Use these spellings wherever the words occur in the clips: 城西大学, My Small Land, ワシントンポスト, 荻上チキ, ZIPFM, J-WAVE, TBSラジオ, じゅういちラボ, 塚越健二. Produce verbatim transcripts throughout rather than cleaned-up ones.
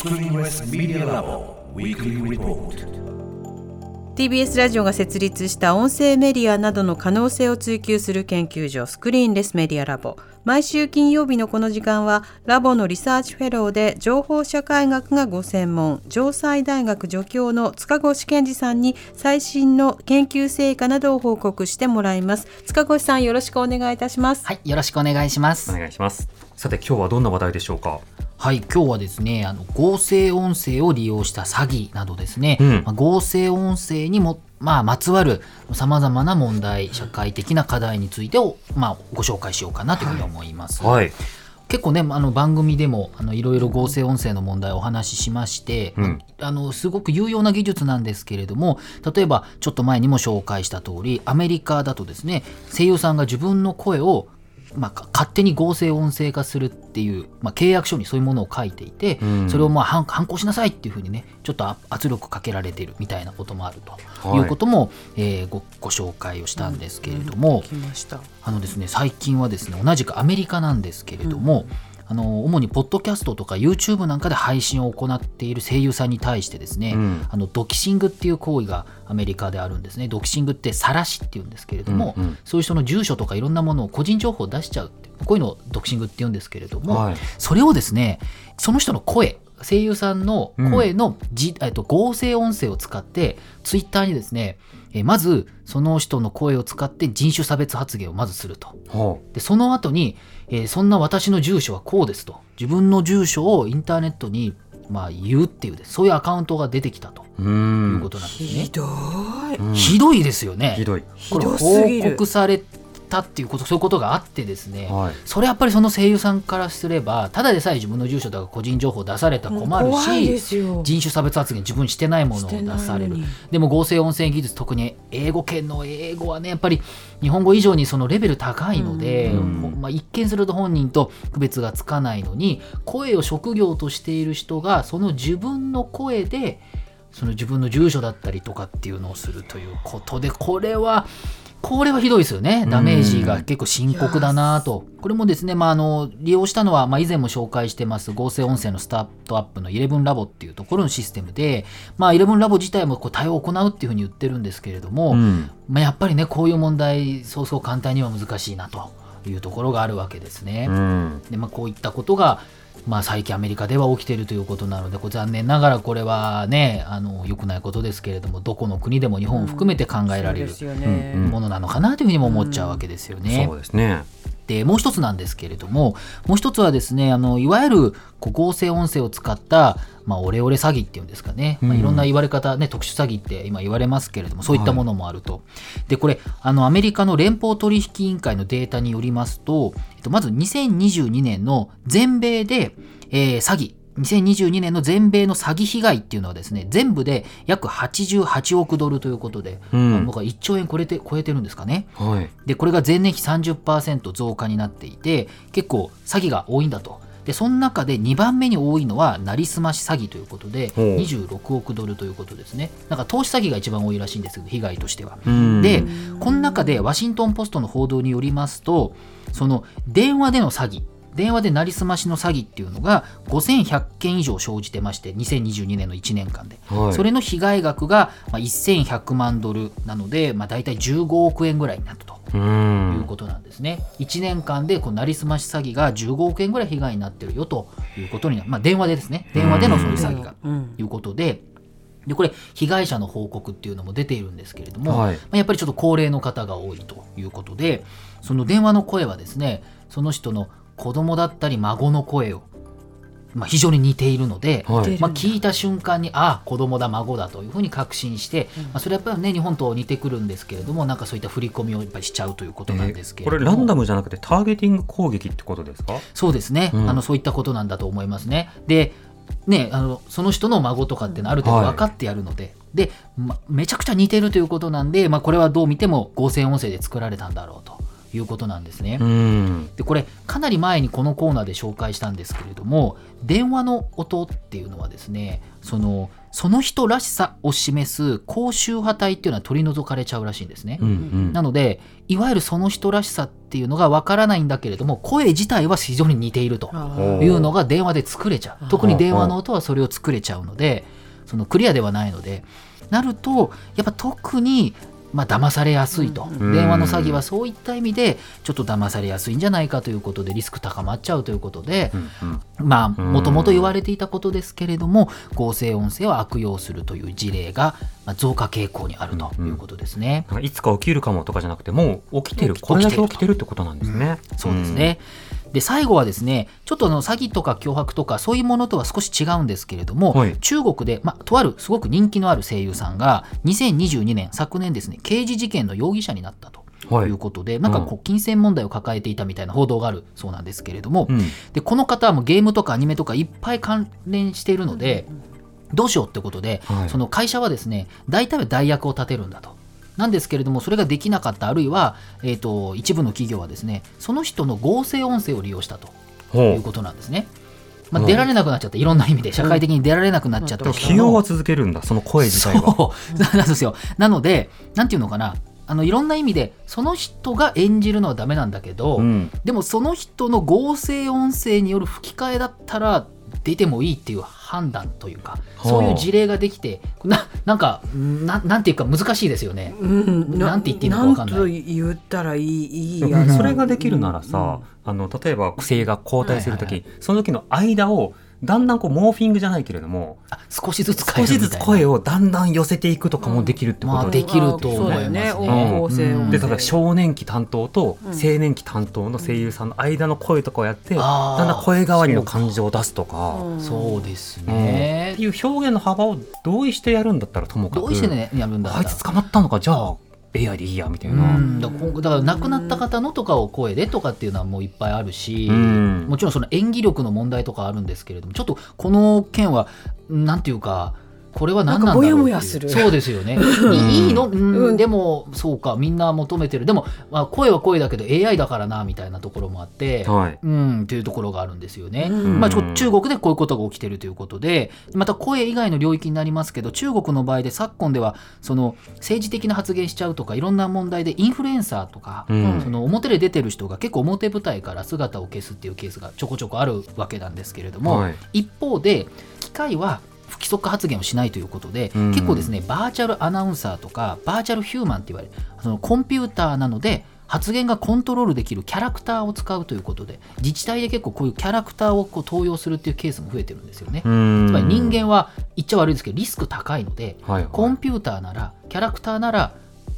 ティービーエス ラジオが設立した音声メディアなどの可能性を追求する研究所、スクリーンレスメディアラボ。毎週金曜日のこの時間は、ラボのリサーチフェローで情報社会学がご専門、城西大学助教の塚越健二さんに最新の研究成果などを報告してもらいます。塚越さん、よろしくお願いいたします。はい、よろしくお願いします。お願いします。さて、今日はどんな話題でしょうか。はい、今日はですね、あの合成音声を利用した詐欺などですね、うんまあ、合成音声にも、まあ、まつわる様々な問題、社会的な課題についてを、まあ、ご紹介しようかなというふうに思います、はいはい、結構ね、あの番組でもあのいろいろ合成音声の問題をお話ししまして、うん、あのすごく有用な技術なんですけれども、例えばちょっと前にも紹介した通り、アメリカだとですね、声優さんが自分の声をまあ、勝手に合成音声化するっていう、まあ、契約書にそういうものを書いていて、うん、それをまあ反抗しなさいっていうふうにね、ちょっと圧力かけられてるみたいなこともあると、はい、いうことも、えー、ご, ご紹介をしたんですけれども、うん、ましたあのですね、最近はですね、同じくアメリカなんですけれども、うん、あの主にポッドキャストとか YouTube なんかで配信を行っている声優さんに対してですね、うん、あのドキシングっていう行為がアメリカであるんですね。ドキシングって晒しっていうんですけれども、うんうん、そういう人の住所とかいろんなものを個人情報を出しちゃうって、こういうのをドキシングっていうんですけれども、はい、それをですね、その人の声、声優さんの声のじ、うん、えっと、合成音声を使ってツイッターにですね、えまずその人の声を使って人種差別発言をまずすると、はあ、でその後に、えー、そんな私の住所はこうですと、自分の住所をインターネットに、まあ、言うっていう、ね、そういうアカウントが出てきたということなんですね。ひどい、ひどいですよね。ひどい、これ報告されたっていうこと、そういうことがあってですね、はい、それやっぱりその声優さんからすれば、ただでさえ自分の住所とか個人情報出されたら困るし、人種差別発言自分してないものを出される。でも合成音声技術、特に英語圏の英語はね、やっぱり日本語以上にそのレベル高いので、うんまあ、一見すると本人と区別がつかないのに、声を職業としている人がその自分の声でその自分の住所だったりとかっていうのをするということで、これはこれはひどいですよね。ダメージが結構深刻だなと。これもですね、まあ、あの利用したのは、まあ、以前も紹介してます合成音声のスタートアップのじゅういちラボっていうところのシステムで、まあ、じゅういちラボ自体もこう対応を行うっていうふうに言ってるんですけれども、うんまあ、やっぱりね、こういう問題そうそう簡単には難しいなというところがあるわけですね、うんでまあ、こういったことが、まあ、最近アメリカでは起きているということなので、こう残念ながらこれはね、あの良くないことですけれども、どこの国でも日本を含めて考えられる、うん、ものなのかなというふうにも思っちゃうわけですよね、うん、そうですね。でもう一つなんですけれども、もう一つはですね、あのいわゆるこう合成音声を使った、まあ、オレオレ詐欺っていうんですかね、まあ、いろんな言われ方ね、特殊詐欺って今言われますけれども、そういったものもあると、はい、でこれあのアメリカの連邦取引委員会のデータによりますと、えっと、まずにせんにじゅうにねんの全米で、えー、詐欺にせんにじゅうにねんの全米の詐欺被害っていうのはですね、全部で約はちじゅうはちおくドルということで、うん、なんかいっちょうえん超えて、超えてるんですかね、はい、でこれが前年比 さんじゅっパーセント 増加になっていて、結構詐欺が多いんだと。でその中でにばんめに多いのはなりすまし詐欺ということで、にじゅうろくおくドルということですね。なんか投資詐欺が一番多いらしいんですけど、被害としては。でこの中でワシントンポストの報道によりますと、その電話での詐欺、電話でなりすましの詐欺っていうのがごせんひゃくけん以上生じてまして、にせんにじゅうにねんのいちねんかんで、はい、それの被害額がせんひゃくまんドルなので、まあ、大体じゅうごおくえんぐらいになったということなんですね。いちねんかんでこうなりすまし詐欺がじゅうごおくえんぐらい被害になってるよということになる、まあ、電話でですね、電話でのそういう詐欺がということで、でこれ被害者の報告っていうのも出ているんですけれども、はいまあ、やっぱりちょっと高齢の方が多いということで、その電話の声はですね、その人の子供だったり孫の声をまあ、非常に似ているので、はいまあ、聞いた瞬間にああ子供だ孫だというふうに確信して、うんまあ、それはやっぱりね日本と似てくるんですけれどもなんかそういった振り込みをやっぱりしちゃうということなんですけれども、えー、これランダムじゃなくてターゲティング攻撃ってことですか？そうですね、うん、あのそういったことなんだと思いますね。でね、あのその人の孫とかってのある程度分かってやるので、はいでま、めちゃくちゃ似てるということなんで、まあ、これはどう見ても合成音声で作られたんだろうということなんですね。うんでこれかなり前にこのコーナーで紹介したんですけれども電話の音っていうのはですねそのその人らしさを示す高周波帯っていうのは取り除かれちゃうらしいんですね、うんうん、なのでいわゆるその人らしさっていうのがわからないんだけれども声自体は非常に似ているというのが電話で作れちゃう。特に電話の音はそれを作れちゃうのでそのクリアではないのでなるとやっぱ特にまあ、騙されやすいと、うん、電話の詐欺はそういった意味でちょっと騙されやすいんじゃないかということでリスク高まっちゃうということで、うんうん、まあもともと言われていたことですけれども合成音声を悪用するという事例が増加傾向にあるということですね、うんうん、いつか起きるかもとかじゃなくてもう起きてるこれだけ起きてるってことなんですね、うん、そうですね、うん、で最後はですねちょっとの詐欺とか脅迫とかそういうものとは少し違うんですけれども、はい、中国で、まあ、とあるすごく人気のある声優さんがにせんにじゅうにねん昨年ですね刑事事件の容疑者になったということで、はい、なんかこう金銭問題を抱えていたみたいな報道があるそうなんですけれども、うん、でこの方はもうゲームとかアニメとかいっぱい関連しているのでどうしようってことで、はい、その会社はですね大体は代役を立てるんだとなんですけれどもそれができなかったあるいは、えーと、一部の企業はですねその人の合成音声を利用したということなんですね。まあ、出られなくなっちゃったいろんな意味で社会的に出られなくなっちゃった起用は続けるんだその声自体はそうなんですよ。なのでなんていうのかなあのいろんな意味でその人が演じるのはダメなんだけど、うん、でもその人の合成音声による吹き替えだったら出てもいいっていう判断というかそういう事例ができて な, なんか な, なんていうか難しいですよね、うん、な, なんて言っていいのか分かんないなんと言ったらい い, い, いやそれができるならさ、うん、あの例えば声優が交代するとき、はいはい、その時の間をだんだんこうモーフィングじゃないけれども少しずつ変えるみたいな少しずつ声をだんだん寄せていくとかもできるってことで、うんまあ、できると思いますね。そうだよね。で、例えば少年期担当と青年期担当の声優さんの間の声とかをやって、うん、だんだん声代わりの感情を出すとか、うん、そうですね、うん、っていう表現の幅を同意してやるんだったらともかく同意して、ね、やるんだったらあいつ捕まったのかじゃあエーアイ でいいやみたいな、うん、だから亡くなった方のとかを声でとかっていうのはもういっぱいあるし、うん、もちろんその演技力の問題とかあるんですけれどもちょっとこの件はなんていうかこれは何なんだろうっていう。なんかぼやぼやする。そうですよねいいの、うん、でもそうかみんな求めてるでも、まあ、声は声だけど エーアイ だからなみたいなところもあって、はい、うんというところがあるんですよね、うんまあ、ちょ中国でこういうことが起きてるということでまた声以外の領域になりますけど中国の場合で昨今ではその政治的な発言しちゃうとかいろんな問題でインフルエンサーとか、うん、その表で出てる人が結構表舞台から姿を消すっていうケースがちょこちょこあるわけなんですけれども、はい、一方で機械は不規則発言をしないということで、うん、結構ですねバーチャルアナウンサーとかバーチャルヒューマンって言われるそのコンピューターなので発言がコントロールできるキャラクターを使うということで自治体で結構こういうキャラクターをこう登用するっていうケースも増えてるんですよね。つまり人間は言っちゃ悪いですけどリスク高いので、はいはい、コンピューターならキャラクターなら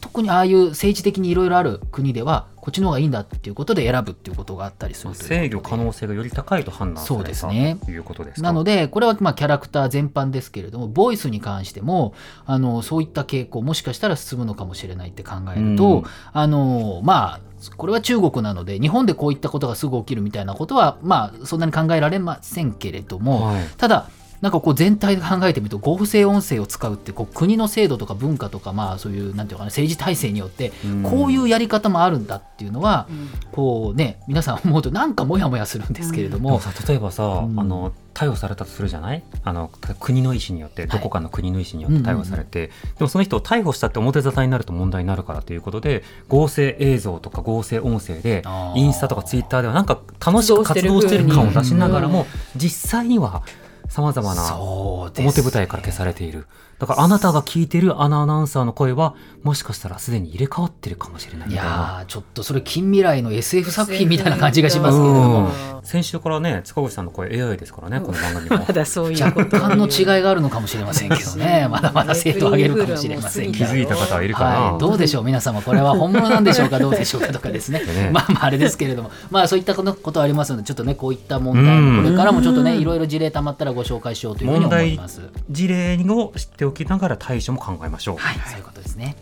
特にああいう政治的にいろいろある国ではこっちの方がいいんだっていうことで選ぶっていうことがあったりするという制御可能性がより高いと判断されたということですか。なのでこれはまあキャラクター全般ですけれどもボイスに関してもあのそういった傾向もしかしたら進むのかもしれないって考えると、うん、あのまあこれは中国なので日本でこういったことがすぐ起きるみたいなことはまあそんなに考えられませんけれども、はい、ただなんかこう全体で考えてみると合成音声を使うってこう国の制度とか文化とかまあそういうなんていうかな政治体制によってこういうやり方もあるんだっていうのはこうね皆さん思うとなんかモヤモヤするんですけれども、うん、でもさ例えばさ、うん、あの逮捕されたとするじゃないあの国の意思によってどこかの国の意思によって逮捕されて、はいうんうんうん、でもその人を逮捕したって表沙汰になると問題になるからということで合成映像とか合成音声でインスタとかツイッターではなんか楽しく活動してる感を出しながらも実際には様々な表舞台から消されている、ね、だからあなたが聞いてるあのアナウンサーの声はもしかしたらすでに入れ替わってるかもしれないみたいな。いやちょっとそれ近未来の エスエフ 作品みたいな感じがしますけれども、うん、先週からね塚越さんの声 エーアイ ですからね、うん、この番組もまだそういうこと若干の違いがあるのかもしれませんけどねまだまだ精度を上げるかもしれませんけど、気づいた方はいるかな、はい、どうでしょう皆様、これは本物なんでしょうかどうでしょうかとかですねまあまああれですけれども、まあそういったことはありますので、ちょっとねこういった問題もこれからもちょっとねいろいろ事例たまったらご紹介しようというふうに思います。問題事例を知っておきながら対処も考えましょう。はい、そういうことですね。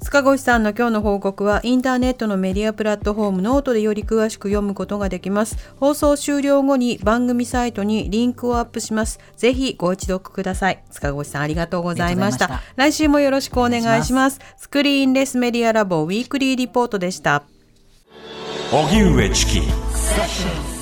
塚越さんの今日の報告はインターネットのメディアプラットフォームノートでより詳しく読むことができます。放送終了後に番組サイトにリンクをアップします。ぜひご一読ください。塚越さんありがとうございました。来週もよろしくお願いします。スクリーンレスメディアラボウィークリーリポートでした。荻上チキセッション。